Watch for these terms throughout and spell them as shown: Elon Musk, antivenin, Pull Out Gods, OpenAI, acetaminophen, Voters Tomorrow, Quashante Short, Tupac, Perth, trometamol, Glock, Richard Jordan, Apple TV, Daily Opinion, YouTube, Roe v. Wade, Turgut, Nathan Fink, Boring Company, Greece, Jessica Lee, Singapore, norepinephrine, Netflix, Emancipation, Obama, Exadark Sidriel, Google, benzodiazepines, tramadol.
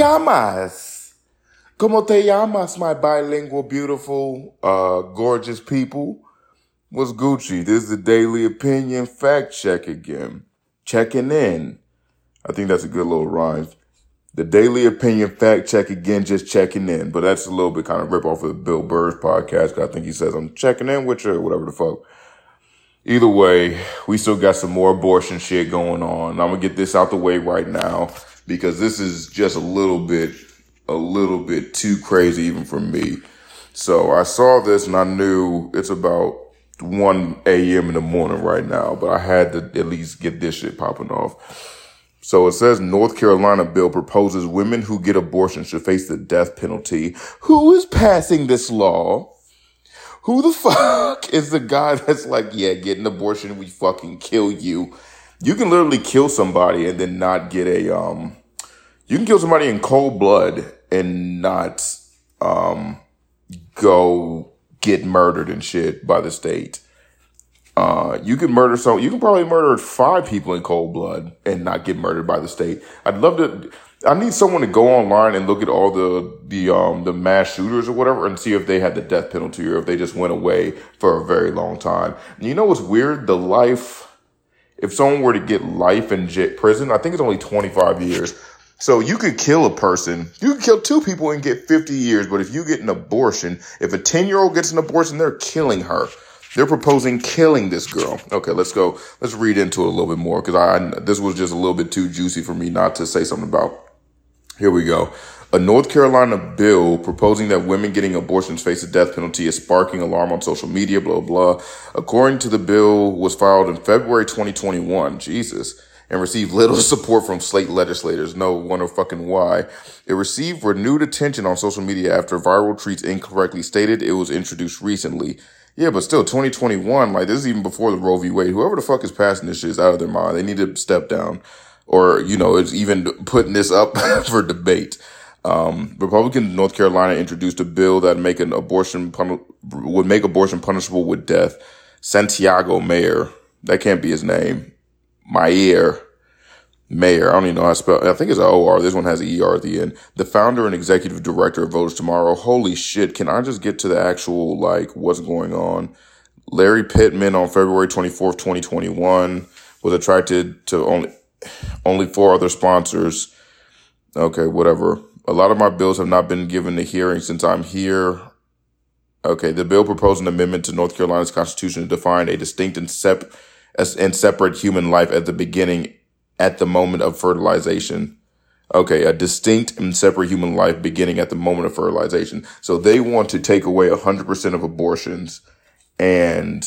llamas? ¿Cómo te llamas, my bilingual, beautiful, gorgeous people? What's Gucci? This is the Daily Opinion Fact Check again. Checking in. I think that's a good little rhyme. The Daily Opinion Fact Check again, just checking in. But that's a little bit kind of rip off of the Bill Burr's podcast, because I think he says, I'm checking in with you, or whatever the fuck. Either way, we still got some more abortion shit going on. I'm going to get this out the way right now, because this is just a little bit too crazy even for me. So I saw this and I knew it's about 1 a.m. in the morning right now, but I had to at least get this shit popping off. So it says North Carolina bill proposes women who get abortion should face the death penalty. Who is passing this law? Who the fuck is the guy that's like, yeah, get an abortion, we fucking kill you. You can literally kill somebody and then not get a, you can kill somebody in cold blood and not, go get murdered and shit by the state. You can probably murder 5 people in cold blood and not get murdered by the state. I need someone to go online and look at all the mass shooters or whatever and see if they had the death penalty or if they just went away for a very long time. And you know what's weird? If someone were to get life in prison, I think it's only 25 years. So you could kill a person. You could kill 2 people and get 50 years. But if you get an abortion, if a 10-year-old gets an abortion, they're killing her. They're proposing killing this girl. Okay, let's go. Let's read into it a little bit more, because this was just a little bit too juicy for me not to say something about. Here we go. A North Carolina bill proposing that women getting abortions face the death penalty is sparking alarm on social media, blah, blah. According to the bill, was filed in February 2021. Jesus. And received little support from state legislators. No wonder fucking why. It received renewed attention on social media after viral tweets incorrectly stated it was introduced recently. Yeah, but still, 2021, like, this is even before the Roe v. Wade. Whoever the fuck is passing this shit is out of their mind. They need to step down. Or, you know, it's even putting this up for debate. Republicans in North Carolina introduced a bill that would make abortion punishable with death. Santiago Mayer. That can't be his name. Mayer. I don't even know how to spell it. I think it's an O-R. This one has an E-R at the end. The founder and executive director of Voters Tomorrow. Holy shit. Can I just get to the actual, like, what's going on? Larry Pittman on February 24th, 2021 was attracted to only 4 other sponsors. Okay, whatever. A lot of my bills have not been given a hearing since I'm here. Okay, the bill proposed an amendment to North Carolina's constitution to define a distinct and separate human life at the beginning at the moment of fertilization. Okay, a distinct and separate human life beginning at the moment of fertilization. So they want to take away 100% of abortions, and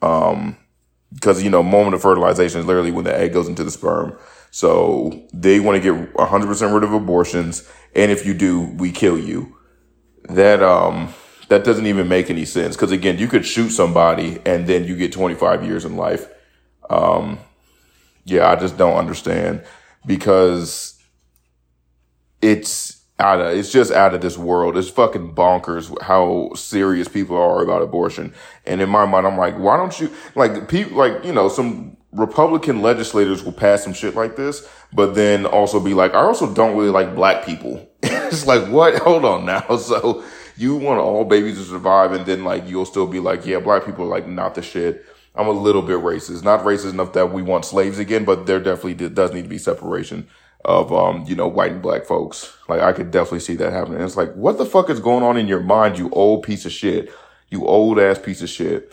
because, you know, moment of fertilization is literally when the egg goes into the sperm. So they want to get 100% rid of abortions, and if you do, we kill you. That doesn't even make any sense, because again, you could shoot somebody and then you get 25 years in life. Yeah, I just don't understand, because it's just out of this world. It's fucking bonkers how serious people are about abortion. And in my mind, I'm like, why don't you, like, people, like, you know, some Republican legislators will pass some shit like this, but then also be like, I also don't really like black people. It's like, what? Hold on now. So you want all babies to survive, and then, like, you'll still be like, yeah, black people are, like, not the shit. I'm a little bit racist. Not racist enough that we want slaves again, but there definitely does need to be separation of, you know, white and black folks. Like, I could definitely see that happening. And it's like, what the fuck is going on in your mind, you old piece of shit? You old ass piece of shit.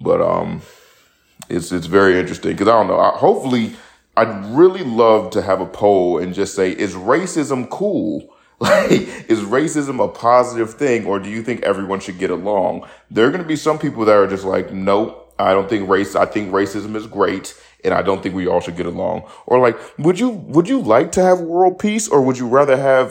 But, it's very interesting, because I don't know. Hopefully, I'd really love to have a poll and just say, is racism cool? Like, is racism a positive thing, or do you think everyone should get along? There are going to be some people that are just like, nope, I think racism is great, and I don't think we all should get along. Or like, would you like to have world peace, or would you rather have,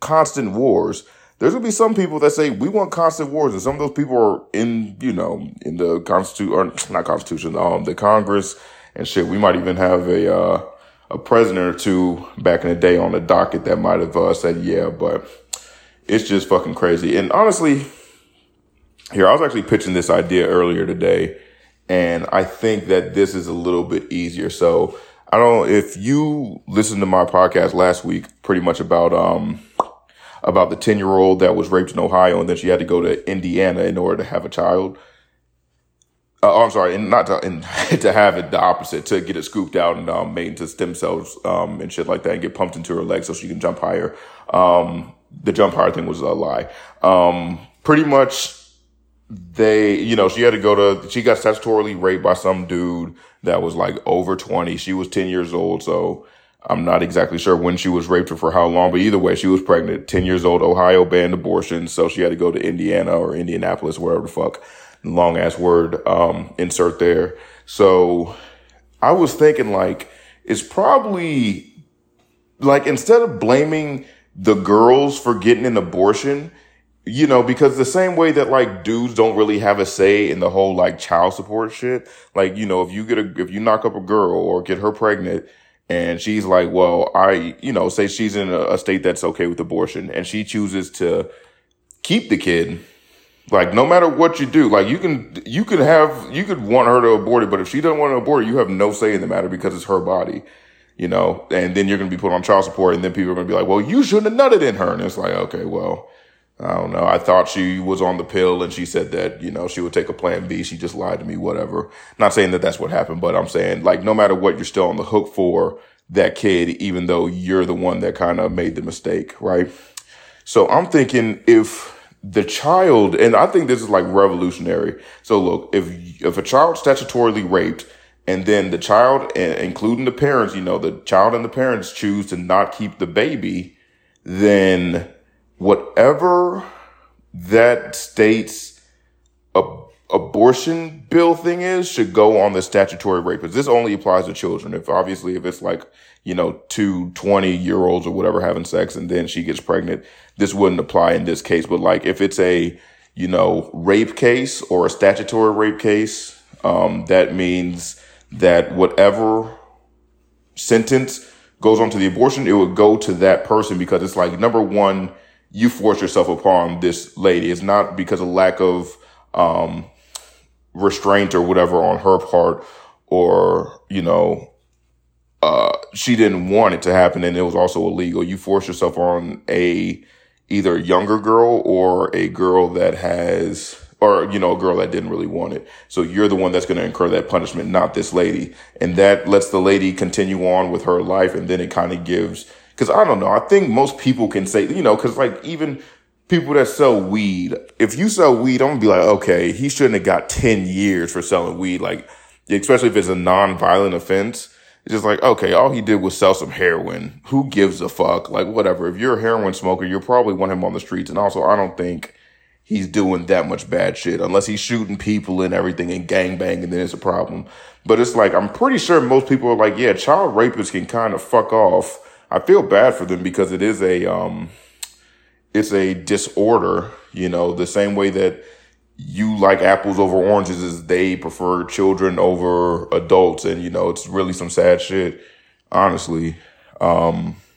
constant wars? There's going to be some people that say we want constant wars, and some of those people are in, you know, in the the Congress and shit. We might even have a president or two back in the day on the docket that might have said, yeah, but it's just fucking crazy. And honestly, here, I was actually pitching this idea earlier today, and I think that this is a little bit easier. So If you listened to my podcast last week, pretty much about the 10-year-old that was raped in Ohio and then she had to go to Indiana in order to have a child. To have it the opposite, to get it scooped out and made into stem cells and shit like that and get pumped into her leg so she can jump higher. The jump higher thing was a lie. Pretty much she had to go to, she got statutorily raped by some dude that was like over 20. She was 10 years old, so I'm not exactly sure when she was raped or for how long, but either way, she was pregnant. 10 years old, Ohio banned abortion, so she had to go to Indiana or Indianapolis, wherever the fuck. Long ass word, insert there. So I was thinking it's probably instead of blaming the girls for getting an abortion, because the same way that dudes don't really have a say in the whole child support shit, if you knock up a girl or get her pregnant and she's say she's in a state that's okay with abortion and she chooses to keep the kid. No matter what you do, you could want her to abort it, but if she doesn't want to abort it, you have no say in the matter because it's her body, and then you're going to be put on child support and then people are going to be well, you shouldn't have nutted in her. And it's okay, well, I don't know. I thought she was on the pill and she said that, she would take a plan B. She just lied to me, whatever. Not saying that that's what happened, but I'm saying no matter what, you're still on the hook for that kid, even though you're the one that kind of made the mistake. Right. So I'm thinking if the child, and I think this is revolutionary. So look, if a child statutorily raped and then the child, including the parents, the child and the parents choose to not keep the baby, then whatever that state's abortion bill thing is should go on the statutory rape. Because this only applies to children. If it's 2 20-year-olds or whatever having sex and then she gets pregnant, this wouldn't apply in this case. But if it's a, rape case or a statutory rape case, that means that whatever sentence goes on to the abortion, it would go to that person because it's number one, you force yourself upon this lady. It's not because of lack of restraint or whatever on her part, or she didn't want it to happen and it was also illegal. You force yourself on either a younger girl or a girl that has, or a girl that didn't really want it. So you're the one that's going to incur that punishment, not this lady. And that lets the lady continue on with her life, and then it kind of gives, because I don't know, I think most people can say, because even people that sell weed, if you sell weed, I'm going to be okay, he shouldn't have got 10 years for selling weed. Especially if it's a non-violent offense, it's just okay, all he did was sell some heroin. Who gives a fuck? Whatever. If you're a heroin smoker, you'll probably want him on the streets. And also, I don't think he's doing that much bad shit unless he's shooting people and everything and gangbang, and then it's a problem. But it's I'm pretty sure most people are yeah, child rapists can kind of fuck off. I feel bad for them because it is a, it's a disorder, the same way that you like apples over oranges is they prefer children over adults. And, it's really some sad shit, honestly. But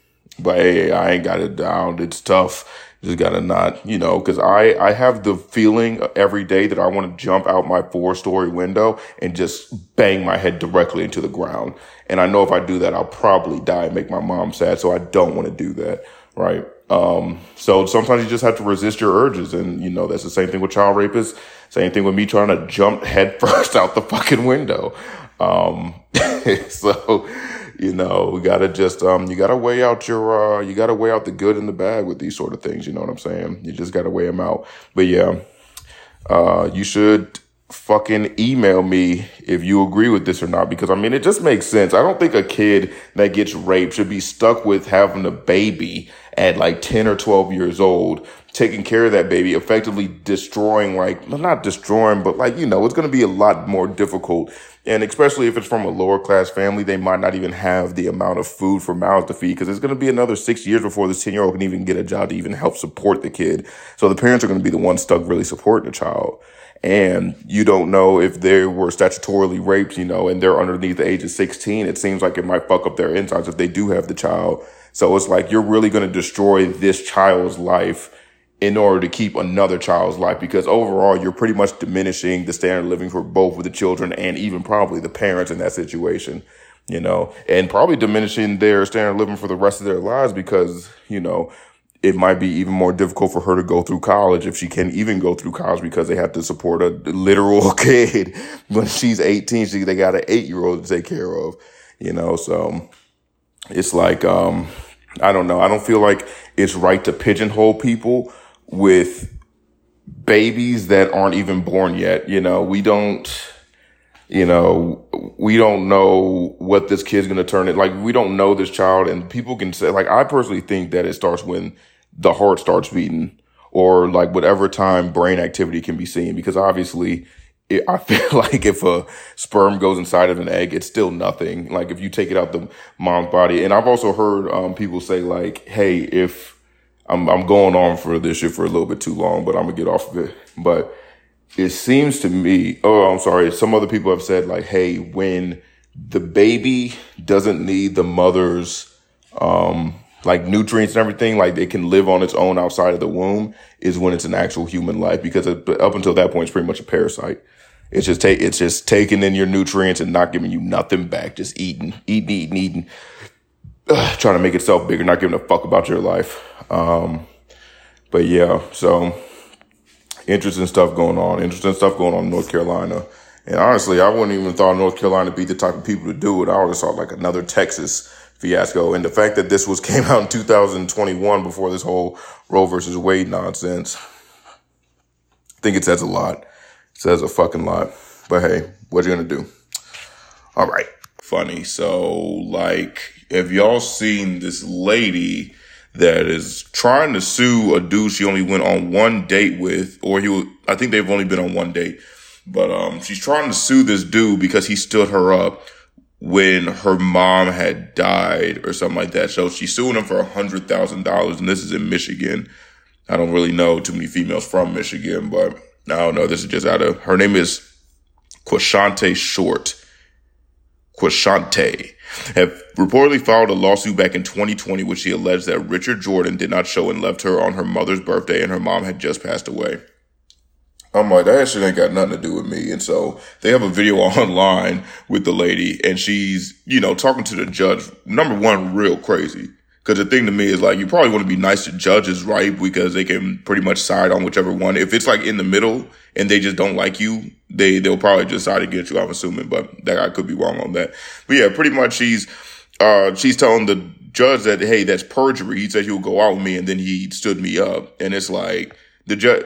hey, I ain't got it down. It's tough. Just got to not, because I have the feeling every day that I want to jump out my 4-story window and just bang my head directly into the ground. And I know if I do that, I'll probably die and make my mom sad. So I don't want to do that. Right. So sometimes you just have to resist your urges. And, that's the same thing with child rapists. Same thing with me trying to jump head first out the fucking window. So, we gotta just, you gotta weigh out your, you gotta weigh out the good and the bad with these sort of things. You know what I'm saying? You just gotta weigh them out. But yeah, you should fucking email me if you agree with this or not, because it just makes sense. I don't think a kid that gets raped should be stuck with having a baby at 10 or 12 years old, taking care of that baby, effectively destroying, not destroying, but it's going to be a lot more difficult. And especially if it's from a lower class family, they might not even have the amount of food for mouths to feed, because it's going to be another 6 years before this 10-year-old can even get a job to even help support the kid. So the parents are going to be the ones stuck really supporting the child. And you don't know if they were statutorily raped, and they're underneath the age of 16. It seems like it might fuck up their insides if they do have the child. So it's you're really going to destroy this child's life in order to keep another child's life, because overall you're pretty much diminishing the standard of living for both of the children and even probably the parents in that situation. you know, and probably diminishing their standard of living for the rest of their lives because, you know, it might be even more difficult for her to go through college if she can even go through college because they have to support a literal kid. When she's 18, they got an 8-year-old to take care of, you know. So it's like, I don't know. I don't feel like it's right to pigeonhole people with babies that aren't even born yet. You know, we don't know what this kid's going to turn it. Like, we don't know this child. And people can say, like, I personally think that it starts when the heart starts beating or like whatever time brain activity can be seen. Because obviously, I feel like if a sperm goes inside of an egg, it's still nothing. Like, if you take it out the mom's body. And I've also heard people say, like, hey, if I'm going on for this shit for a little bit too long, but I'm going to get off of it. But it seems to me, some other people have said, like, hey, when the baby doesn't need the mother's, like, nutrients and everything, like, it can live on its own outside of the womb, is when it's an actual human life. Because up until that point, it's pretty much a parasite. It's just taking in your nutrients and not giving you nothing back. Just eating, trying to make itself bigger, not giving a fuck about your life. But yeah, so interesting stuff going on in North Carolina. And honestly, I wouldn't even thought North Carolina would be the type of people to do it. I would have thought like another Texas fiasco. And the fact that this came out in 2021 before this whole Roe versus Wade nonsense, I think it says a lot. It says a fucking lot. But hey, what you gonna do? All right. Funny. So like, if y'all seen this lady that is trying to sue a dude she only went on one date with, or I think they've only been on one date, but she's trying to sue this dude because he stood her up when her mom had died or something like that. So she's suing him for $100,000, and this is in Michigan. I don't really know too many females from Michigan, but I don't know. This is just out of, her name is Quashante Short. Quashante have reportedly filed a lawsuit back in 2020, which she alleged that Richard Jordan did not show and left her on her mother's birthday, and her mom had just passed away. I'm like, that shit ain't got nothing to do with me. And so they have a video online with the lady, and she's, you know, talking to the judge. Number one, real crazy. Because the thing to me is, like, you probably want to be nice to judges, right? Because they can pretty much side on whichever one. If it's, like, in the middle and they just don't like you, they'll probably just side against you, I'm assuming. But that I could be wrong on that. But, yeah, pretty much she's telling the judge that, hey, that's perjury. He said he would go out with me, and then he stood me up. And it's like the judge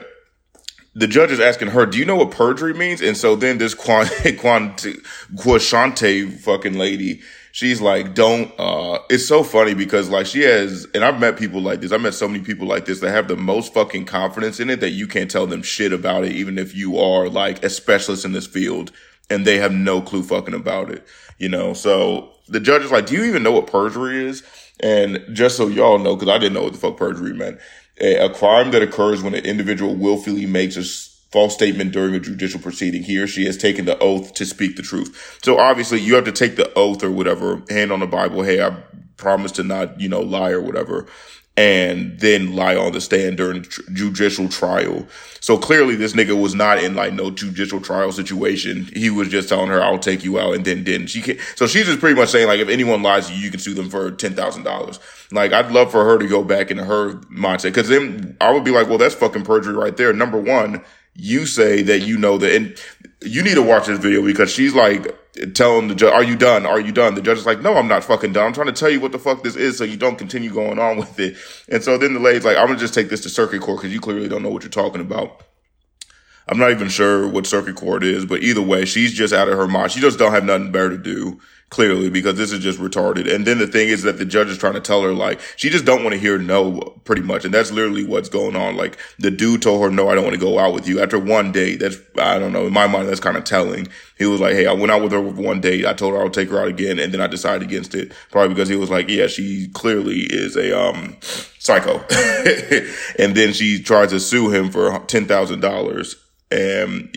is asking her, do you know what perjury means? And so then this Quashante fucking lady, she's like, it's so funny because like she has, and I've met people like this. I've met so many people like this that have the most fucking confidence in it that you can't tell them shit about it, even if you are like a specialist in this field and they have no clue fucking about it, you know? So the judge is like, do you even know what perjury is? And just so y'all know, cause I didn't know what the fuck perjury meant. A crime that occurs when an individual willfully makes a false statement during a judicial proceeding. He or she has taken the oath to speak the truth. So obviously you have to take the oath or whatever, hand on the Bible. Hey, I promise to not, you know, lie or whatever, and then lie on the stand during judicial trial. So clearly this nigga was not in like no judicial trial situation. He was just telling her, I'll take you out, and then didn't. So she's just pretty much saying like, if anyone lies to you, you can sue them for $10,000. Like, I'd love for her to go back into her mindset. Cause then I would be like, well, that's fucking perjury right there. Number one, you say that you know that, and you need to watch this video because she's like telling the judge, are you done? Are you done? The judge is like, no, I'm not fucking done. I'm trying to tell you what the fuck this is so you don't continue going on with it. And so then the lady's like, I'm going to just take this to circuit court because you clearly don't know what you're talking about. I'm not even sure what circuit court is, but either way, she's just out of her mind. She just don't have nothing better to do, clearly, because this is just retarded. And then the thing is that the judge is trying to tell her, like, she just don't want to hear no, pretty much. And that's literally what's going on. Like, the dude told her, no, I don't want to go out with you. After one date, that's, I don't know, in my mind, that's kind of telling. He was like, hey, I went out with her with one date. I told her I would take her out again, and then I decided against it. Probably because he was like, yeah, she clearly is a psycho. And then she tries to sue him for $10,000. And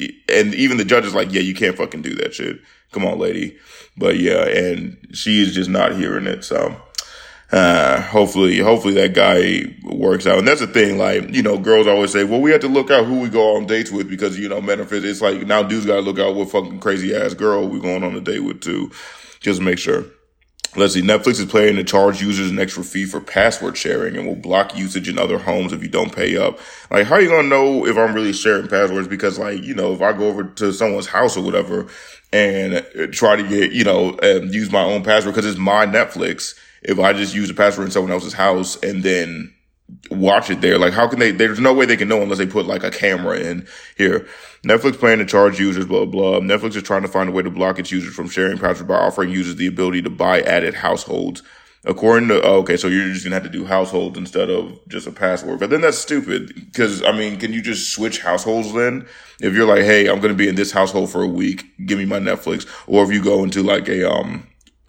even the judge is like, yeah, you can't fucking do that shit. Come on, lady. But yeah, and she is just not hearing it. So, hopefully that guy works out. And that's the thing. Like, you know, girls always say, well, we have to look out who we go on dates with because, you know, men are, it's like now dudes got to look out what fucking crazy ass girl we going on a date with too. just make sure. Let's see, Netflix is planning to charge users an extra fee for password sharing and will block usage in other homes if you don't pay up. Like, how are you going to know if I'm really sharing passwords? Because, like, you know, if I go over to someone's house or whatever and try to get, you know, use my own password because it's my Netflix, if I just use a password in someone else's house and then watch it there, like, how can they? There's no way they can know unless they put, like, a camera in here. Netflix plan to charge users, blah, blah, blah. Netflix is trying to find a way to block its users from sharing passwords by offering users the ability to buy added households. According to, okay, so you're just going to have to do households instead of just a password. But then that's stupid because, I mean, can you just switch households then? If you're like, hey, I'm going to be in this household for a week, give me my Netflix. Or if you go into, like, a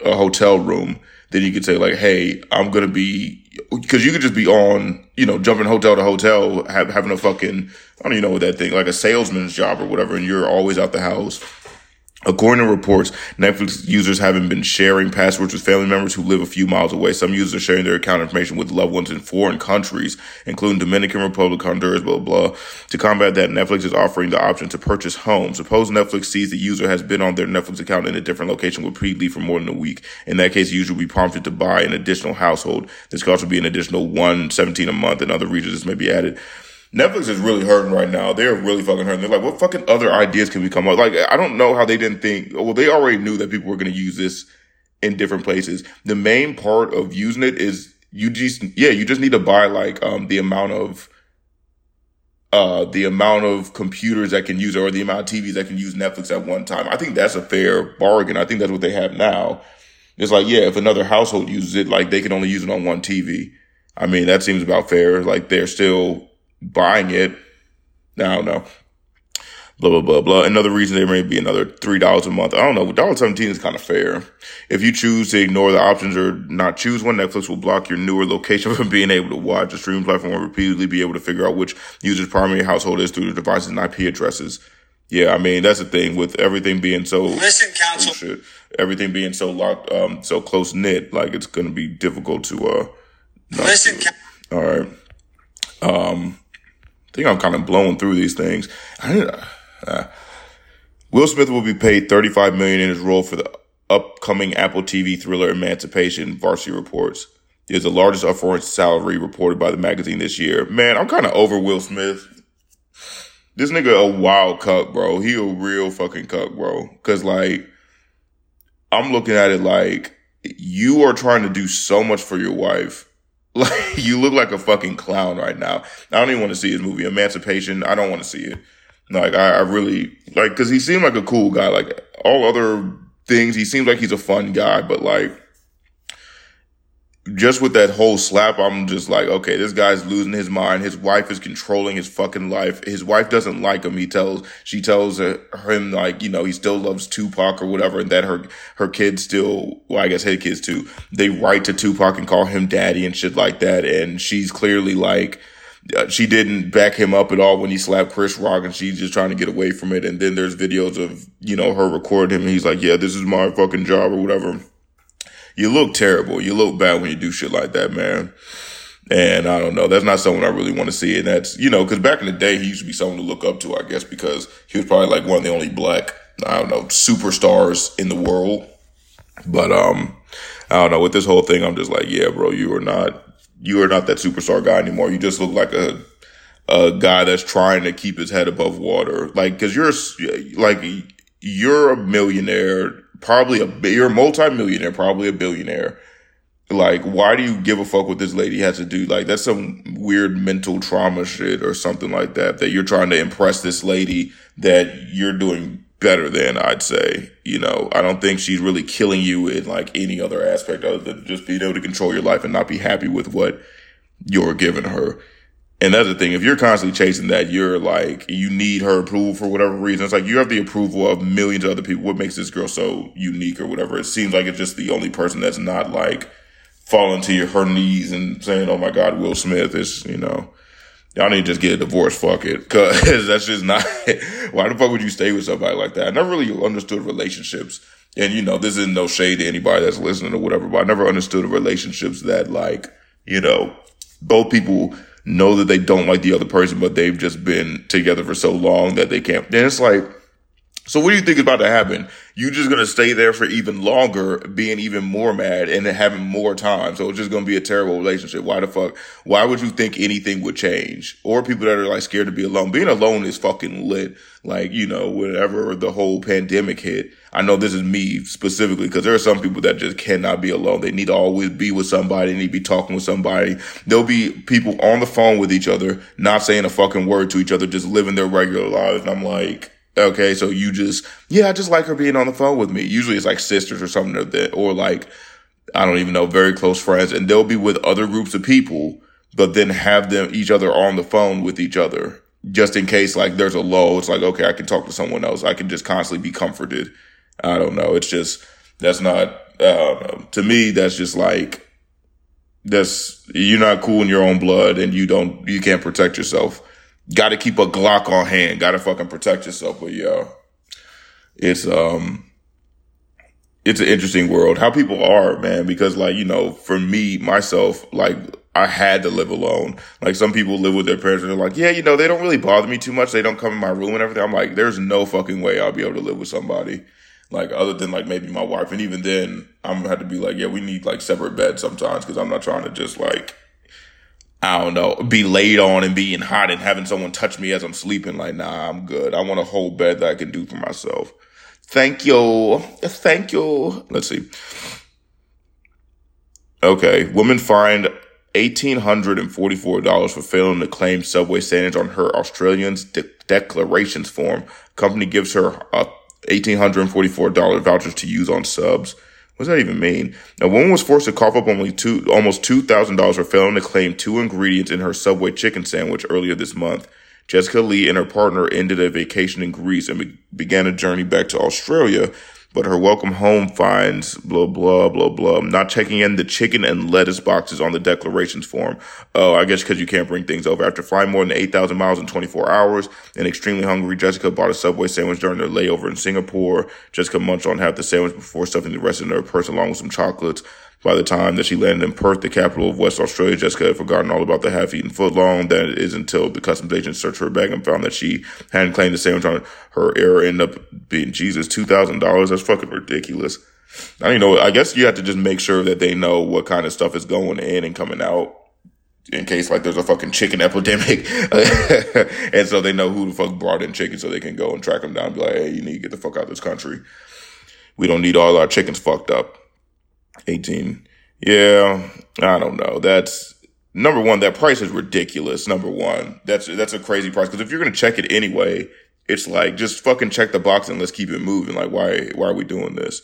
hotel room, then you could say, like, hey, I'm going to be, because you could just be on, you know, jumping hotel to hotel, having a fucking, I don't even know what that thing, like a salesman's job or whatever, and you're always out the house. According to reports, Netflix users haven't been sharing passwords with family members who live a few miles away. Some users are sharing their account information with loved ones in foreign countries, including Dominican Republic, Honduras, blah, blah. To combat that, Netflix is offering the option to purchase homes. Suppose Netflix sees the user has been on their Netflix account in a different location repeatedly for more than a week. In that case, the user will be prompted to buy an additional household. This cost will be an additional $117 a month, and other regions may be added. Netflix is really hurting right now. They're really fucking hurting. They're like, what fucking other ideas can we come up? Like, I don't know how they didn't think, well, they already knew that people were going to use this in different places. The main part of using it is you just need to buy, like, the amount of computers that can use it or the amount of TVs that can use Netflix at one time. I think that's a fair bargain. I think that's what they have now. It's like, yeah, if another household uses it, like, they can only use it on one TV. I mean, that seems about fair. Like, they're still buying it. I don't know. Blah, blah, blah, blah. Another reason there may be another $3 a month. I don't know. $1.17 is kind of fair. If you choose to ignore the options or not choose one, Netflix will block your newer location from being able to watch. The streaming platform will repeatedly be able to figure out which user's primary household is through the devices and IP addresses. Yeah, I mean, that's the thing with everything being so... Listen, counsel. Shit, everything being so locked, so close-knit, like, it's going to be difficult to... Listen, counsel. All right. I think I'm kind of blowing through these things. Will Smith will be paid $35 million in his role for the upcoming Apple TV thriller Emancipation, Varsity reports. It is the largest upfront salary reported by the magazine this year. Man, I'm kind of over Will Smith. This nigga a wild cuck, bro. He a real fucking cuck, bro. Because, like, I'm looking at it like you are trying to do so much for your wife. Like, you look like a fucking clown right now. I don't even want to see his movie, Emancipation. I don't want to see it. Like, I really, like, because he seemed like a cool guy. Like, all other things, he seems like he's a fun guy. But, like, just with that whole slap, I'm just like, okay, this guy's losing his mind. His wife is controlling his fucking life. His wife doesn't like him. She tells him, like, you know, he still loves Tupac or whatever, and that her kids still, well, I guess his kids too, they write to Tupac and call him daddy and shit like that. And she's clearly like, she didn't back him up at all when he slapped Chris Rock, and she's just trying to get away from it. And then there's videos of, you know, her recording him, and he's like, yeah, this is my fucking job or whatever. You look terrible. You look bad when you do shit like that, man. And I don't know. That's not someone I really want to see. And that's, you know, because back in the day, he used to be someone to look up to, I guess, because he was probably like one of the only black, I don't know, superstars in the world. But, I don't know. With this whole thing, I'm just like, yeah, bro, you are not that superstar guy anymore. You just look like a guy that's trying to keep his head above water. Like, because you're a millionaire. You're a multi-millionaire, probably a billionaire. Like, why do you give a fuck what this lady has to do? Like, that's some weird mental trauma shit or something like that, that you're trying to impress this lady that you're doing better than, I'd say. You know, I don't think she's really killing you in, like, any other aspect other than just being able to control your life and not be happy with what you're giving her. And that's the thing. If you're constantly chasing that, you're like, you need her approval for whatever reason. It's like you have the approval of millions of other people. What makes this girl so unique or whatever? It seems like it's just the only person that's not, like, falling to her knees and saying, oh, my God, Will Smith is, you know, y'all need to just get a divorce. Fuck it. Because that's just not it. Why the fuck would you stay with somebody like that? I never really understood relationships. And, you know, this isn't no shade to anybody that's listening or whatever, but I never understood relationships that, like, you know, both people know that they don't like the other person, but they've just been together for so long that they can't. Then it's like, so what do you think is about to happen? you're just going to stay there for even longer, being even more mad and having more time. So it's just going to be a terrible relationship. Why the fuck? Why would you think anything would change? Or people that are like scared to be alone. Being alone is fucking lit. Like, you know, whenever the whole pandemic hit, I know this is me specifically, because there are some people that just cannot be alone. They need to always be with somebody. They need to be talking with somebody. There'll be people on the phone with each other, not saying a fucking word to each other, just living their regular lives. And I'm like, okay, so you just, yeah, I just like her being on the phone with me. Usually it's like sisters or something like that, or like, I don't even know, very close friends. And they'll be with other groups of people, but then have them, each other on the phone with each other. Just in case, like, there's a lull. It's like, okay, I can talk to someone else. I can just constantly be comforted. I don't know. It's just, that's not, to me, that's just like, that's, you're not cool in your own blood, and you can't protect yourself. Got to keep a Glock on hand. Got to fucking protect yourself. But yeah, it's an interesting world, how people are, man, because like, you know, for me, myself, like, I had to live alone. Like, some people live with their parents and they're like, yeah, you know, they don't really bother me too much. They don't come in my room and everything. I'm like, there's no fucking way I'll be able to live with somebody. Like, other than, like, maybe my wife. And even then, I'm going to have to be like, yeah, we need, like, separate beds sometimes, because I'm not trying to just, like, I don't know, be laid on and being hot and having someone touch me as I'm sleeping. Like, nah, I'm good. I want a whole bed that I can do for myself. Thank you. Thank you. Let's see. Okay. Woman fined $1,844 for failing to claim Subway standards on her Australian's declarations form. Company gives her a $1,844 vouchers to use on subs. What does that even mean? A woman was forced to cough up almost $2,000 for failing to claim two ingredients in her Subway chicken sandwich earlier this month. Jessica Lee and her partner ended a vacation in Greece and began a journey back to Australia, but her welcome home finds blah, blah, blah, blah. Not checking in the chicken and lettuce boxes on the declarations form. Oh, I guess because you can't bring things over. After flying more than 8,000 miles in 24 hours and extremely hungry, Jessica bought a Subway sandwich during their layover in Singapore. Jessica munched on half the sandwich before stuffing the rest in her purse along with some chocolates. By the time that she landed in Perth, the capital of West Australia, Jessica had forgotten all about the half-eaten footlong. That is until the customs agent searched her bag and found that she hadn't claimed the sandwich on her error. Ended up being, Jesus, $2,000. That's fucking ridiculous. I don't know. I guess you have to just make sure that they know what kind of stuff is going in and coming out, in case, like, there's a fucking chicken epidemic. And so they know who the fuck brought in chicken, so they can go and track them down and be like, hey, you need to get the fuck out of this country. We don't need all our chickens fucked up. 18. Yeah, I don't know. That's, number one, that price is ridiculous. Number one, that's a crazy price. Because if you're going to check it anyway, it's like, just fucking check the box and let's keep it moving. Like, why are we doing this?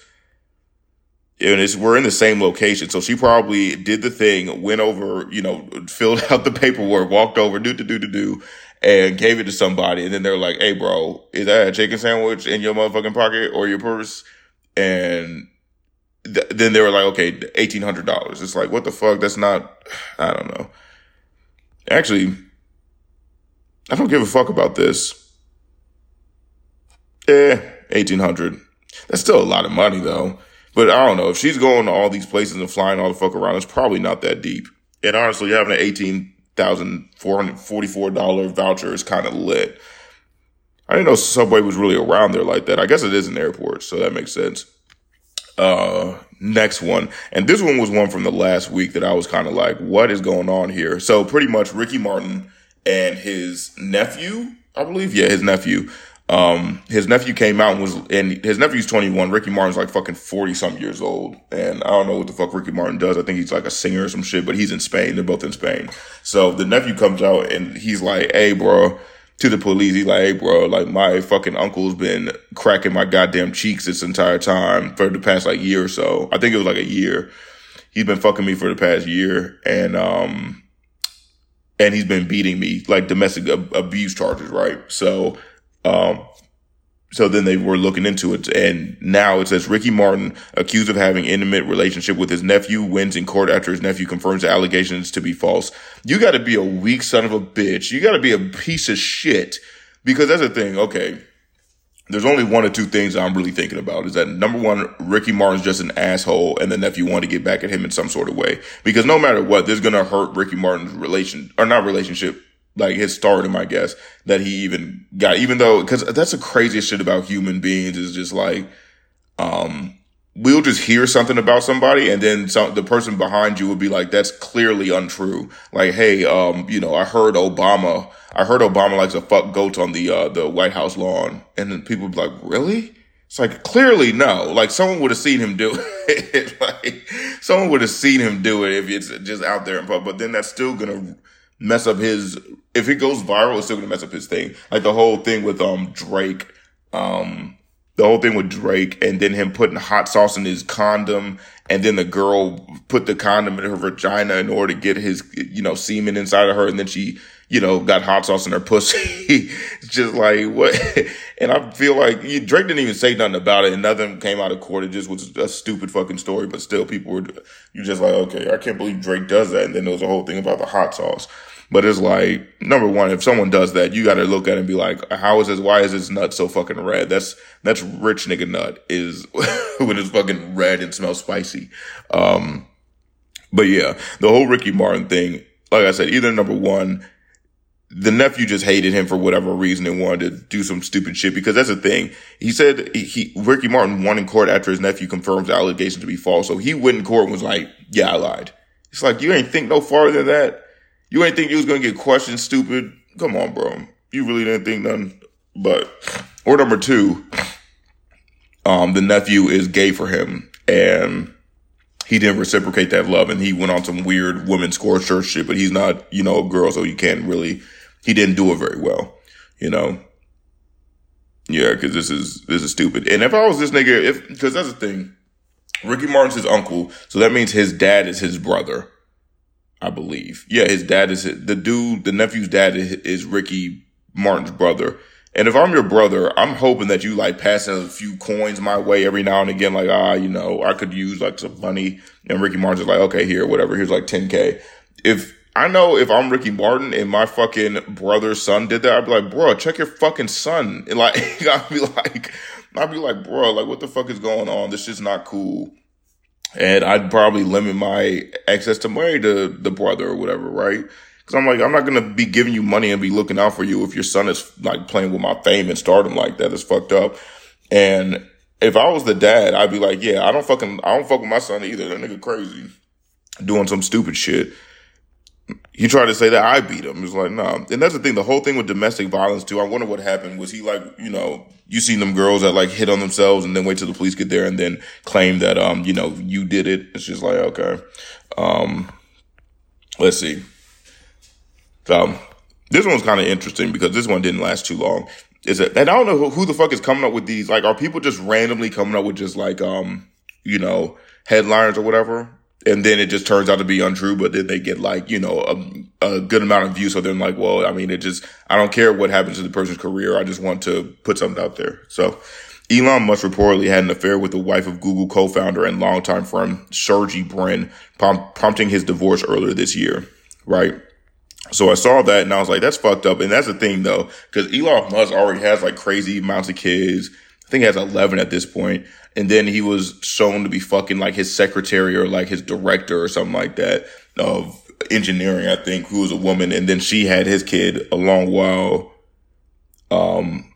And we're in the same location. So she probably did the thing, went over, you know, filled out the paperwork, walked over, and gave it to somebody. And then they're like, hey, bro, is that a chicken sandwich in your motherfucking pocket or your purse? And then they were like, okay, $1,800. It's like, what the fuck? That's not, I don't know. Actually, I don't give a fuck about this. $1,800. That's still a lot of money, though. But I don't know. If she's going to all these places and flying all the fuck around, it's probably not that deep. And honestly, having an $18,444 voucher is kind of lit. I didn't know Subway was really around there like that. I guess it is an airport, so that makes sense. Next one. And this one was one from the last week that I was kind of like, what is going on here? So pretty much Ricky Martin and his nephew, I believe. Yeah, his nephew came out and his nephew's 21. Ricky Martin's like fucking 40 some years old. And I don't know what the fuck Ricky Martin does. I think he's like a singer or some shit, but he's in Spain. They're both in Spain. So the nephew comes out and he's like, hey, bro. To the police, he's like, hey, bro, like, my fucking uncle's been cracking my goddamn cheeks this entire time for the past, like, year or so. I think it was, like, a year. He's been fucking me for the past year, and he's been beating me, like, domestic abuse charges, right? So then they were looking into it, and now it says Ricky Martin, accused of having intimate relationship with his nephew, wins in court after his nephew confirms the allegations to be false. You got to be a weak son of a bitch. You got to be a piece of shit, because that's the thing. Okay, there's only one or two things I'm really thinking about, is that, number one, Ricky Martin's just an asshole and the nephew wanted to get back at him in some sort of way, because no matter what, this is going to hurt Ricky Martin's relationship. Like, his stardom, I guess, that he even got, even though, because that's the craziest shit about human beings, is just like, we'll just hear something about somebody, and then the person behind you will be like, that's clearly untrue. Like, hey, I heard Obama likes to fuck goats on the White House lawn. And then people be like, really? It's like, clearly no. Like, someone would have seen him do it. Like, someone would have seen him do it if it's just out there in public. But then that's still going to mess up his, if it goes viral, it's still going to mess up his thing. Like the whole thing with Drake, the whole thing with Drake, and then him putting hot sauce in his condom, and then the girl put the condom in her vagina in order to get his, semen inside of her, and then she, got hot sauce in her pussy. It's just like, what? And I feel like Drake didn't even say nothing about it, and nothing came out of court. It just was a stupid fucking story, but still people were, you're just like, okay, I can't believe Drake does that. And then there was a whole thing about the hot sauce. But it's like, number one, if someone does that, you got to look at it and be like, why is his nut so fucking red? That's rich nigga nut is when it's fucking red and smells spicy. But yeah, the whole Ricky Martin thing, like I said, either number one, the nephew just hated him for whatever reason and wanted to do some stupid shit, because that's the thing. He said Ricky Martin won in court after his nephew confirms the allegation to be false. So he went in court and was like, yeah, I lied. It's like, you ain't think no farther than that. You ain't think you was going to get questioned, stupid? Come on, bro. You really didn't think nothing. But, or number two, the nephew is gay for him, and he didn't reciprocate that love, and he went on some weird women's score shirt shit, but he's not, a girl, so you can't really, he didn't do it very well, Yeah, because this is stupid. And if I was this nigga, because that's the thing, Ricky Martin's his uncle, so that means his dad is his brother. I believe. Yeah, his dad is the nephew's dad is Ricky Martin's brother. And if I'm your brother, I'm hoping that you like passing a few coins my way every now and again, like, I could use like some money. And Ricky Martin's like, okay, here, whatever. Here's like $10,000. If I'm Ricky Martin and my fucking brother's son did that, I'd be like, bro, check your fucking son. And like, I'd be like, bro, like, what the fuck is going on? This shit's not cool. And I'd probably limit my access to money to the brother or whatever, right? Because I'm like, I'm not going to be giving you money and be looking out for you if your son is like playing with my fame and stardom like that. It's fucked up. And if I was the dad, I'd be like, yeah, I don't fuck with my son either. That nigga crazy, doing some stupid shit. He tried to say that I beat him. It's like, nah. And that's the thing. The whole thing with domestic violence too. I wonder what happened. Was he like, you seen them girls that like hit on themselves and then wait till the police get there and then claim that, you did it. It's just like, okay. Let's see. This one's kind of interesting because this one didn't last too long. And I don't know who the fuck is coming up with these. Like, are people just randomly coming up with just like, headlines or whatever? And then it just turns out to be untrue, but then they get like, a good amount of views. So then like, well, I mean, I don't care what happens to the person's career. I just want to put something out there. So Elon Musk reportedly had an affair with the wife of Google co-founder and longtime friend Sergey Brin, prompting his divorce earlier this year. Right. So I saw that and I was like, that's fucked up. And that's the thing though, because Elon Musk already has like crazy amounts of kids. I think he has 11 at this point. And then he was shown to be fucking like his secretary or like his director or something like that of engineering, I think, who was a woman. And then she had his kid along while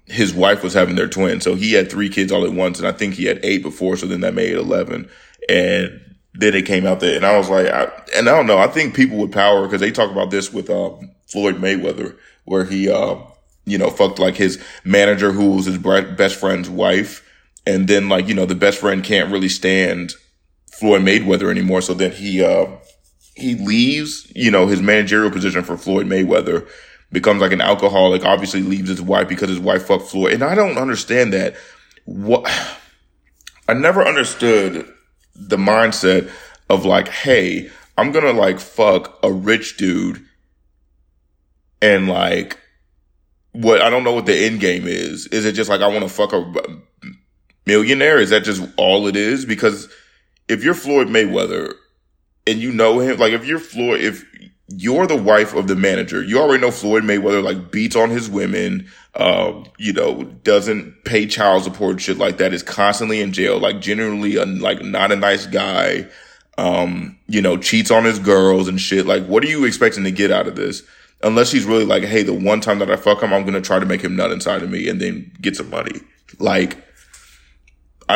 his wife was having their twin. So he had 3 kids all at once. And I think he had 8 before. So then that made 11. And then it came out there. And I was like, I don't know. I think people with power, because they talk about this with Floyd Mayweather, where he fucked like his manager, who was his best friend's wife. And then like, the best friend can't really stand Floyd Mayweather anymore. So then he leaves, his managerial position for Floyd Mayweather, becomes like an alcoholic, obviously leaves his wife because his wife fucked Floyd. And I don't understand that. I never understood the mindset of like, hey, I'm going to like fuck a rich dude and like, I don't know what the end game is. Is it just like I want to fuck a millionaire? Is that just all it is? Because if you're Floyd Mayweather and you know him, like if you're the wife of the manager, you already know Floyd Mayweather like beats on his women, doesn't pay child support, shit like that, is constantly in jail, like generally like not a nice guy, cheats on his girls and shit. Like, what are you expecting to get out of this? Unless she's really like, hey, the one time that I fuck him, I'm going to try to make him nut inside of me and then get some money. Like,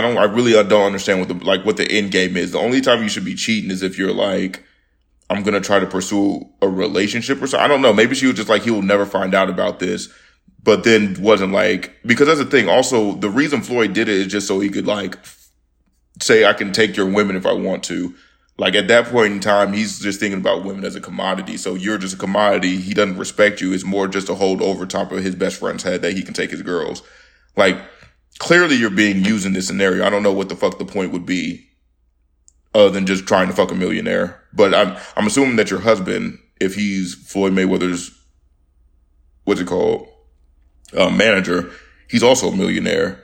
I really don't understand what the end game is. The only time you should be cheating is if you're like, I'm going to try to pursue a relationship or something. I don't know. Maybe she was just like, he will never find out about this. But then wasn't like, because that's the thing. Also, the reason Floyd did it is just so he could like say, I can take your women if I want to. Like at that point in time, he's just thinking about women as a commodity. So you're just a commodity. He doesn't respect you. It's more just a hold over top of his best friend's head that he can take his girls. Like clearly you're being used in this scenario. I don't know what the fuck the point would be other than just trying to fuck a millionaire. But I'm assuming that your husband, if he's Floyd Mayweather's, manager, he's also a millionaire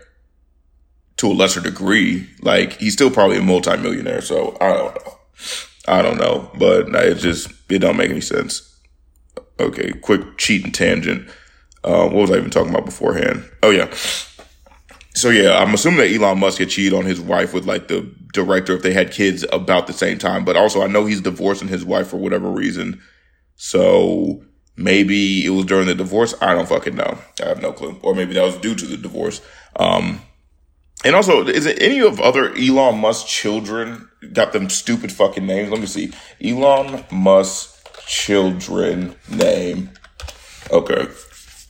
to a lesser degree. Like he's still probably a multimillionaire. So I don't know, but it don't make any sense. Okay. Quick cheating tangent. What was I even talking about beforehand? Oh yeah. So yeah, I'm assuming that Elon Musk had cheated on his wife with like the director if they had kids about the same time. But also I know he's divorcing his wife for whatever reason. So maybe it was during the divorce. I don't fucking know. I have no clue. Or maybe that was due to the divorce. And also, is it any of other Elon Musk children got them stupid fucking names? Let me see. Elon Musk children name. Okay.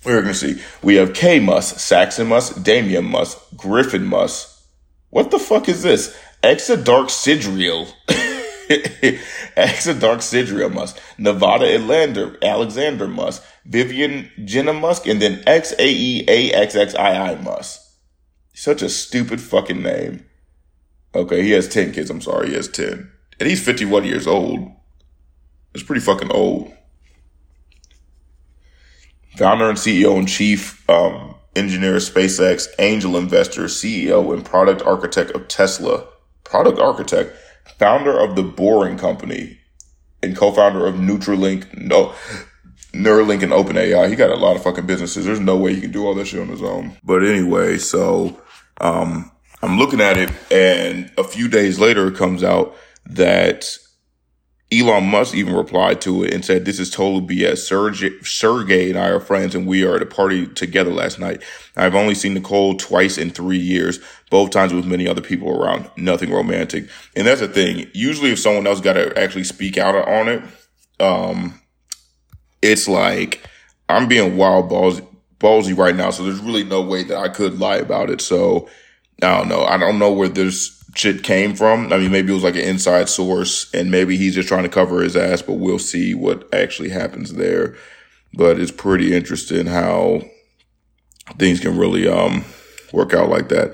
We're going to see. We have K Musk, Saxon Musk, Damian Musk, Griffin Musk. What the fuck is this? Exadark Sidriel. Exadark Sidriel Musk. Nevada Alexander Musk. Vivian Jenna Musk. And then XAEAXXII Musk. Such a stupid fucking name. Okay, he has 10 kids. I'm sorry, he has 10. And he's 51 years old. That's pretty fucking old. Founder and CEO and chief engineer of SpaceX, angel investor, CEO and product architect of Tesla. Product architect, founder of the Boring Company, and co-founder of Neuralink and OpenAI. He got a lot of fucking businesses. There's no way he can do all that shit on his own. But anyway, so I'm looking at it, and a few days later it comes out that Elon Musk even replied to it and said, this is total BS. Sergey and I are friends, and we are at a party together last night. I've only seen Nicole twice in 3 years, both times with many other people around. Nothing romantic. And that's the thing. Usually if someone else got to actually speak out on it, it's like I'm being wild ballsy right now. So there's really no way that I could lie about it. So I don't know. I don't know where this shit came from. I mean, maybe it was like an inside source and maybe he's just trying to cover his ass, but we'll see what actually happens there. But it's pretty interesting how things can really work out like that.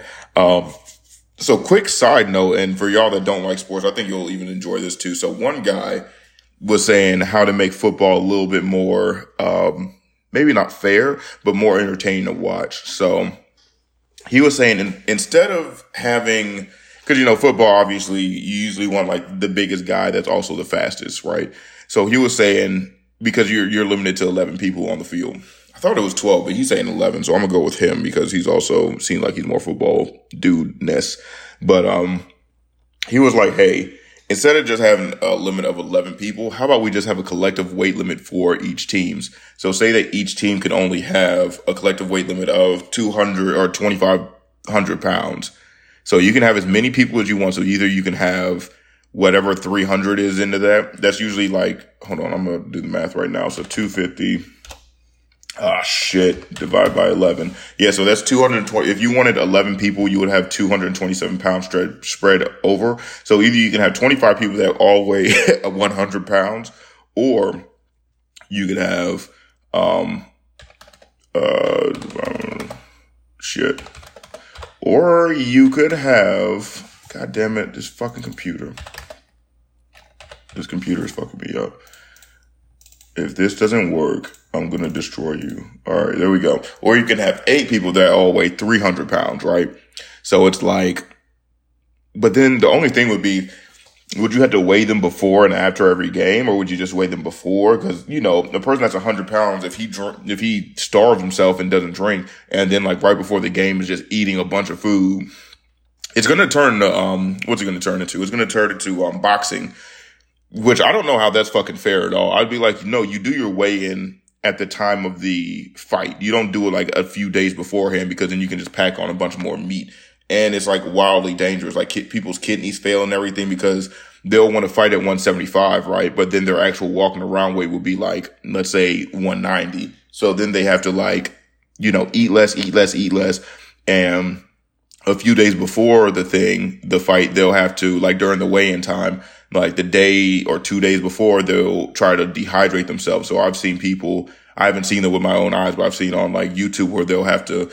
So quick side note, and for y'all that don't like sports, I think you'll even enjoy this too. So one guy was saying how to make football a little bit more, maybe not fair, but more entertaining to watch. So he was saying instead of having, because, you know, football, obviously, you usually want like the biggest guy that's also the fastest, right? So he was saying, because you're limited to 11 people on the field. I thought it was 12, but he's saying 11. So I'm going to go with him because he's also seemed like he's more football dude-ness. But he was like, hey, instead of just having a limit of 11 people, how about we just have a collective weight limit for each teams? So say that each team could only have a collective weight limit of 200 or 2,500 pounds. So you can have as many people as you want. So either you can have whatever 300 is into that. That's usually like, hold on, I'm going to do the math right now. So 250. Ah, shit. Divide by 11. Yeah, so that's 220. If you wanted 11 people, you would have 227 pounds spread over. So either you can have 25 people that all weigh 100 pounds, or you could have, or you could have, god damn it, this fucking computer. This computer is fucking me up. If this doesn't work, I'm going to destroy you. All right, there we go. Or you can have 8 people that all weigh 300 pounds, right? So it's like, but then the only thing would be, would you have to weigh them before and after every game? Or would you just weigh them before? Because, you know, the person that's 100 pounds, if he starves himself and doesn't drink, and then like right before the game is just eating a bunch of food, it's going to turn to, what's it going to turn into? It's going to turn into boxing, which I don't know how that's fucking fair at all. I'd be like, no, you do your weigh-in at the time of the fight. You don't do it like a few days beforehand, because then you can just pack on a bunch more meat. And it's like wildly dangerous. Like people's kidneys fail and everything because they'll want to fight at 175, right? But then their actual walking around weight will be like, let's say 190. So then they have to like, you know, eat less. And a few days before the fight, they'll have to, like during the weigh-in time, like the day or 2 days before, they'll try to dehydrate themselves. So I've seen people, I haven't seen it with my own eyes, but I've seen on like YouTube where they'll have to,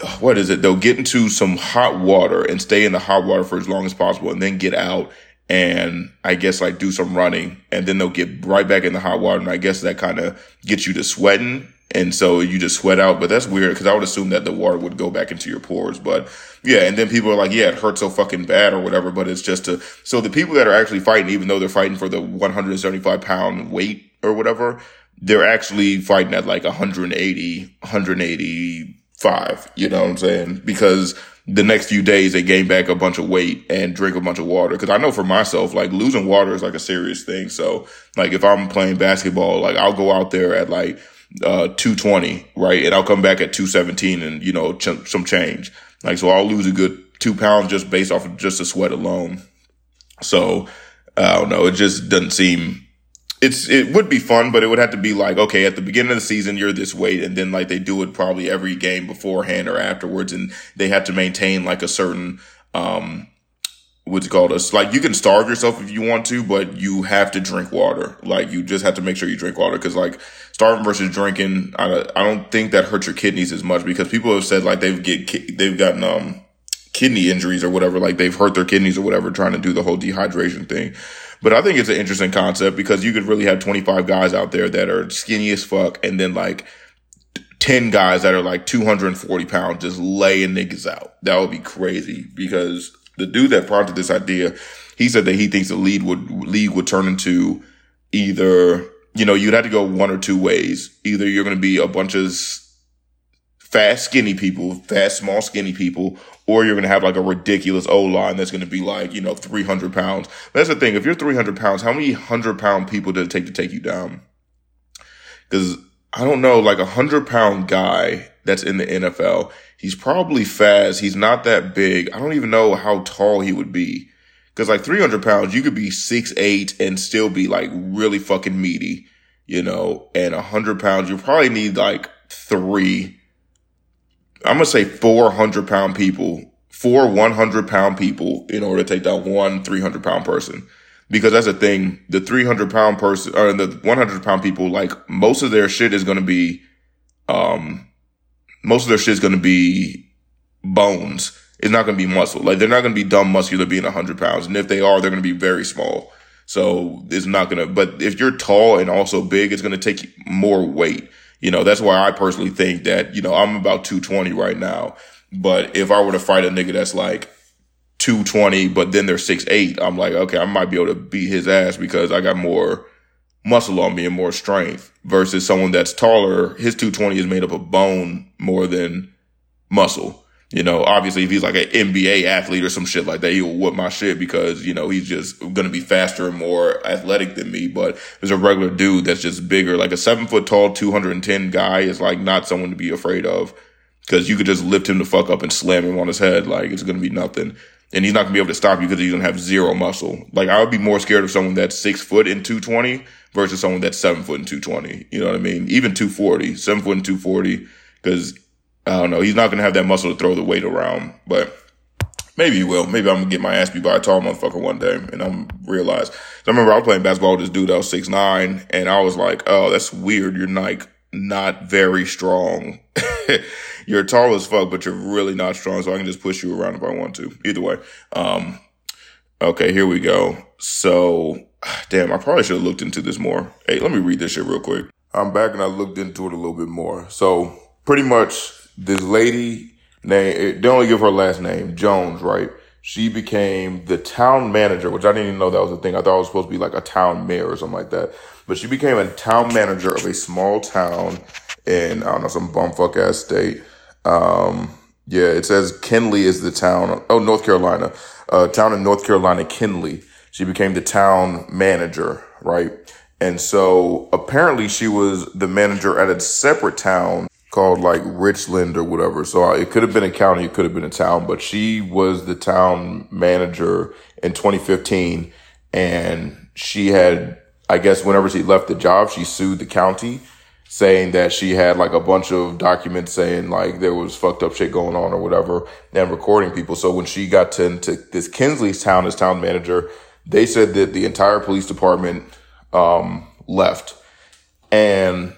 they'll get into some hot water and stay in the hot water for as long as possible and then get out and I guess like do some running and then they'll get right back in the hot water. And I guess that kind of gets you to sweating. And so you just sweat out, but that's weird because I would assume that the water would go back into your pores. But yeah, and then people are like, yeah, it hurts so fucking bad or whatever, but it's just so the people that are actually fighting, even though they're fighting for the 175 pound weight or whatever, they're actually fighting at like 185, you know what I'm saying? Because the next few days they gain back a bunch of weight and drink a bunch of water. Cause I know for myself, like losing water is like a serious thing. So like if I'm playing basketball, like I'll go out there at like, 220, right? And I'll come back at 217 and, you know, some change. Like, so I'll lose a good 2 pounds just based off of just the sweat alone. So I don't know. It just doesn't seem, it would be fun, but it would have to be like, okay, at the beginning of the season, you're this weight. And then like they do it probably every game beforehand or afterwards. And they have to maintain like a certain, what's it called? Like you can starve yourself if you want to, but you have to drink water. Like you just have to make sure you drink water because like starving versus drinking, I don't think that hurts your kidneys as much because people have said like they've gotten kidney injuries or whatever, like they've hurt their kidneys or whatever trying to do the whole dehydration thing. But I think it's an interesting concept because you could really have 25 guys out there that are skinny as fuck and then like 10 guys that are like 240 pounds just laying niggas out. That would be crazy because the dude that prompted this idea, he said that he thinks the league would turn into either, you know, you'd have to go one or two ways. Either you're going to be a bunch of fast, small, skinny people, or you're going to have like a ridiculous O-line that's going to be like, you know, 300 pounds. But that's the thing. If you're 300 pounds, how many 100-pound people does it take to take you down? Because I don't know, like a 100-pound guy that's in the NFL, he's probably fast. He's not that big. I don't even know how tall he would be. Cause like 300 pounds, you could be 6'8" and still be like really fucking meaty, you know, and 100 pounds, you probably need like 4 100-pound people in order to take down one 300-pound person. Because that's the thing. The 300-pound person or the 100-pound people, like most of their shit is going to be, most of their shit's going to be bones. It's not going to be muscle. Like, they're not going to be dumb muscular being 100 pounds. And if they are, they're going to be very small. So it's not going to, but if you're tall and also big, it's going to take more weight. You know, that's why I personally think that, you know, I'm about 220 right now. But if I were to fight a nigga that's like 220, but then they're 6'8", I'm like, okay, I might be able to beat his ass because I got more muscle on me and more strength versus someone that's taller. His 220 is made up of bone more than muscle. You know, obviously if he's like an NBA athlete or some shit like that, he'll whoop my shit because, you know, he's just going to be faster and more athletic than me. But there's a regular dude that's just bigger, like a 7 foot tall, 210 guy is like not someone to be afraid of because you could just lift him the fuck up and slam him on his head. Like it's going to be nothing. And he's not gonna be able to stop you because he's gonna have zero muscle. Like I would be more scared of someone that's 6 foot and 220 versus someone that's 7 foot and 220. You know what I mean? Even 240, 7 foot and 240, because I don't know, he's not gonna have that muscle to throw the weight around. But maybe he will. Maybe I'm gonna get my ass beat by a tall motherfucker one day, and I'm realize. So I remember I was playing basketball with this dude that was 6'9", and I was like, oh, that's weird. You're like not very strong. You're tall as fuck, but you're really not strong. So I can just push you around if I want to. Either way. Okay, here we go. So, damn, I probably should have looked into this more. Hey, let me read this shit real quick. I'm back and I looked into it a little bit more. So pretty much this lady named, they only give her last name, Jones, right? She became the town manager, which I didn't even know that was a thing. I thought it was supposed to be like a town mayor or something like that. But she became a town manager of a small town in, I don't know, some bumfuck ass state. Yeah, it says Kenly is the town. Oh, North Carolina. Town in North Carolina, Kenly. She became the town manager, right? And so apparently she was the manager at a separate town called like Richland or whatever. So it could have been a county, it could have been a town, but she was the town manager in 2015. And she had, I guess, whenever she left the job, she sued the county saying that she had like a bunch of documents saying like there was fucked up shit going on or whatever and recording people. So when she got to this Kinsley's town as town manager, they said that the entire police department left. And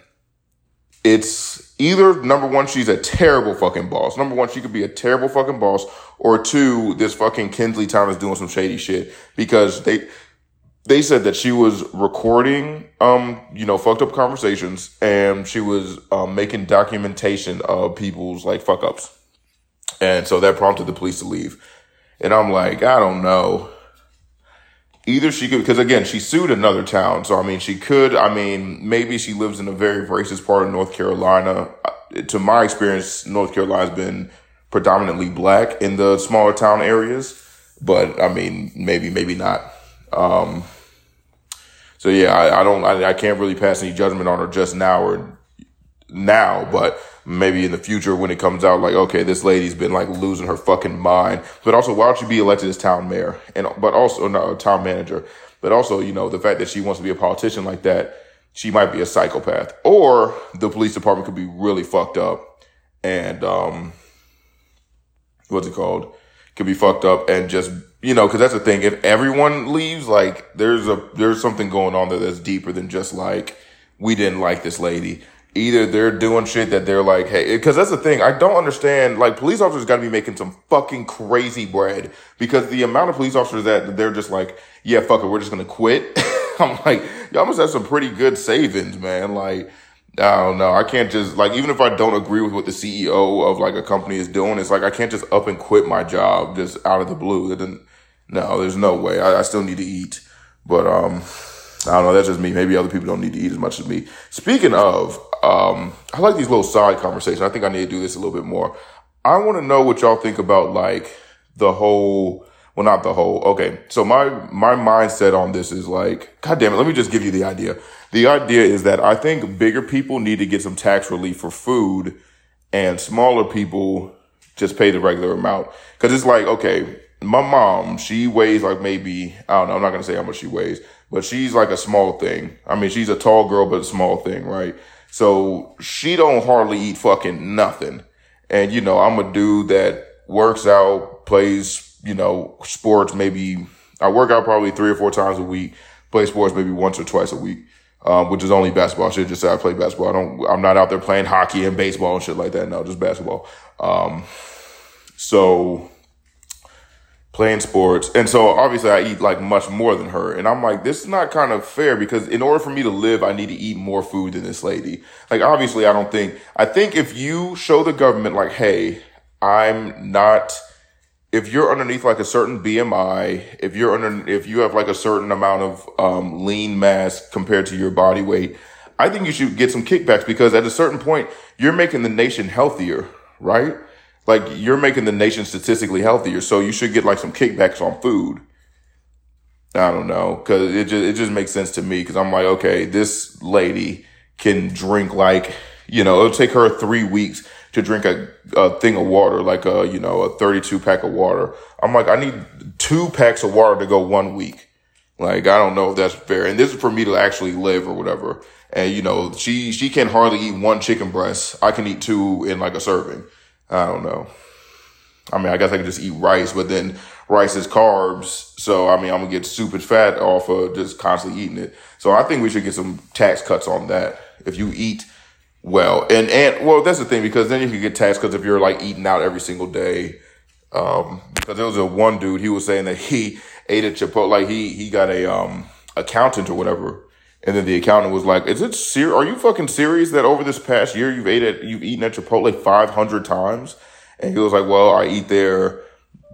it's either, number one, she's a terrible fucking boss. Number one, she could be a terrible fucking boss. Or two, this fucking Kinsley town is doing some shady shit because they said that she was recording, fucked up conversations, and she was making documentation of people's like fuck ups. And so that prompted the police to leave. And I'm like, I don't know. Either she could, because again, she sued another town. So, I mean, she could, maybe she lives in a very racist part of North Carolina. To my experience, North Carolina has been predominantly black in the smaller town areas. But, maybe not. I can't really pass any judgment on her just now, but maybe in the future when it comes out, like, okay, this lady's been like losing her fucking mind. But also, why would she be elected as town mayor? Town manager. But also, the fact that she wants to be a politician like that, she might be a psychopath, or the police department could be really fucked up and, could be fucked up and just, cause that's the thing. If everyone leaves, like there's something going on there that's deeper than just like, we didn't like this lady. Either they're doing shit that they're like, hey, because that's the thing. I don't understand. Like, police officers got to be making some fucking crazy bread, because the amount of police officers that they're just like, yeah, fuck it, we're just going to quit. I'm like, y'all must have some pretty good savings, man. Like, I don't know. I can't just like, even if I don't agree with what the CEO of like a company is doing, it's like, I can't just up and quit my job just out of the blue. No, there's no way. I still need to eat. But, I don't know. That's just me. Maybe other people don't need to eat as much as me. Speaking of, I like these little side conversations. I think I need to do this a little bit more. I want to know what y'all think about like Okay. So my mindset on this is like, God damn it. Let me just give you the idea. The idea is that I think bigger people need to get some tax relief for food and smaller people just pay the regular amount. Cause it's like, okay, my mom, she weighs like maybe, I don't know. I'm not going to say how much she weighs. But she's like a small thing. She's a tall girl, but a small thing, right? So she don't hardly eat fucking nothing. And, I'm a dude that works out, plays, sports. Maybe I work out probably 3 or 4 times a week, play sports maybe once or twice a week, which is only basketball. I should just say I play basketball. I'm not out there playing hockey and baseball and shit like that. No, just basketball. Playing sports. And so obviously I eat like much more than her. And I'm like, this is not kind of fair, because in order for me to live, I need to eat more food than this lady. Like, obviously I think if you show the government like, hey, if you're underneath like a certain BMI, if you have like a certain amount of, lean mass compared to your body weight, I think you should get some kickbacks, because at a certain point you're making the nation healthier, right? Like, you're making the nation statistically healthier, so you should get like some kickbacks on food. I don't know, because it just makes sense to me, because I'm like, okay, this lady can drink like, it'll take her 3 weeks to drink a thing of water, like a 32-pack of water. I'm like, I need 2 packs of water to go 1 week. Like, I don't know if that's fair. And this is for me to actually live or whatever. And, she can hardly eat 1 chicken breast. I can eat 2 in like a serving. I don't know. I guess I could just eat rice, but then rice is carbs. So, I'm going to get stupid fat off of just constantly eating it. So I think we should get some tax cuts on that. If you eat well, and that's the thing, because then you can get tax cuts if you're like eating out every single day. Because there was one dude, he was saying that he ate at Chipotle, like he got a, accountant or whatever. And then the accountant was like, are you fucking serious that over this past year you've eaten at Chipotle 500 times? And he was like, well, I eat there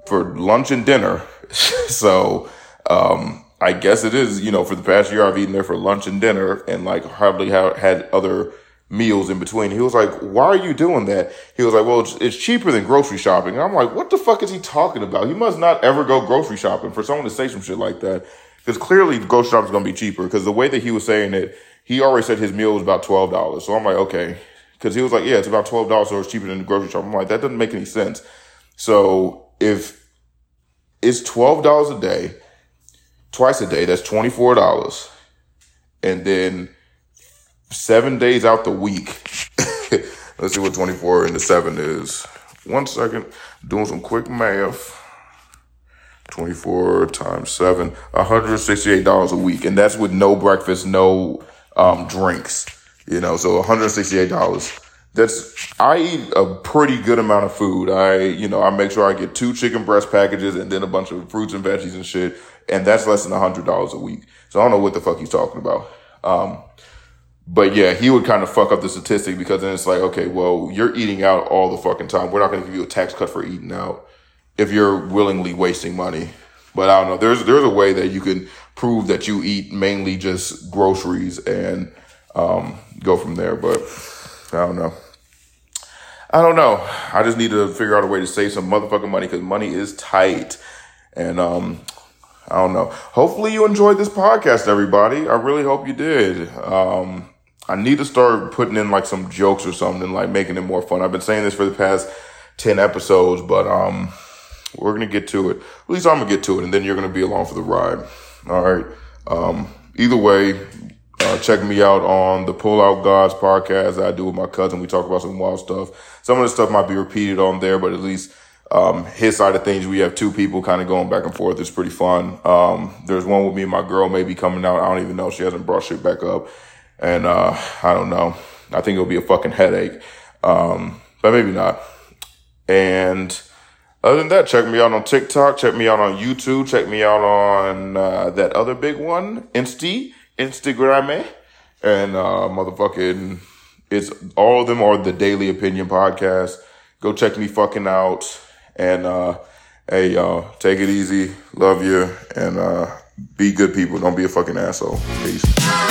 for lunch and dinner. So, I guess it is, for the past year I've eaten there for lunch and dinner and like hardly had other meals in between. He was like, why are you doing that? He was like, well, it's cheaper than grocery shopping. And I'm like, what the fuck is he talking about? He must not ever go grocery shopping for someone to say some shit like that. Because clearly the grocery shop is going to be cheaper, because the way that he was saying it, he already said his meal was about $12. So I'm like, okay, Because he was like, yeah, it's about $12, so it's cheaper than the grocery shop. I'm like, that doesn't make any sense. So if it's $12 a day, twice a day, that's $24. And then 7 days out the week. Let's see what 24 into 7 is. 1 second. Doing some quick math. 24 times 7, $168 a week. And that's with no breakfast, no drinks. You know, so $168. I eat a pretty good amount of food. I make sure I get 2 chicken breast packages and then a bunch of fruits and veggies and shit. And that's less than $100 a week. So I don't know what the fuck he's talking about. But yeah, he would kind of fuck up the statistic, because then it's like, okay, well, you're eating out all the fucking time. We're not going to give you a tax cut for eating out if you're willingly wasting money. But I don't know. There's a way that you can prove that you eat mainly just groceries and go from there. But I don't know. I just need to figure out a way to save some motherfucking money, because money is tight. And I don't know. Hopefully you enjoyed this podcast, everybody. I really hope you did. I need to start putting in like some jokes or something and like making it more fun. I've been saying this for the past 10 episodes, but we're going to get to it. At least I'm going to get to it, and then you're going to be along for the ride. All right. Either way, check me out on the Pull Out Gods podcast that I do with my cousin. We talk about some wild stuff. Some of the stuff might be repeated on there, but at least his side of things, we have 2 people kind of going back and forth. It's pretty fun. There's one with me and my girl maybe coming out. I don't even know. She hasn't brought shit back up. And I don't know. I think it'll be a fucking headache. But maybe not. And other than that, check me out on TikTok. Check me out on YouTube. Check me out on that other big one, Instagram, and motherfucking, it's all of them are the Daily Opinion podcast. Go check me fucking out, and hey y'all, take it easy, love you, and be good people. Don't be a fucking asshole. Peace.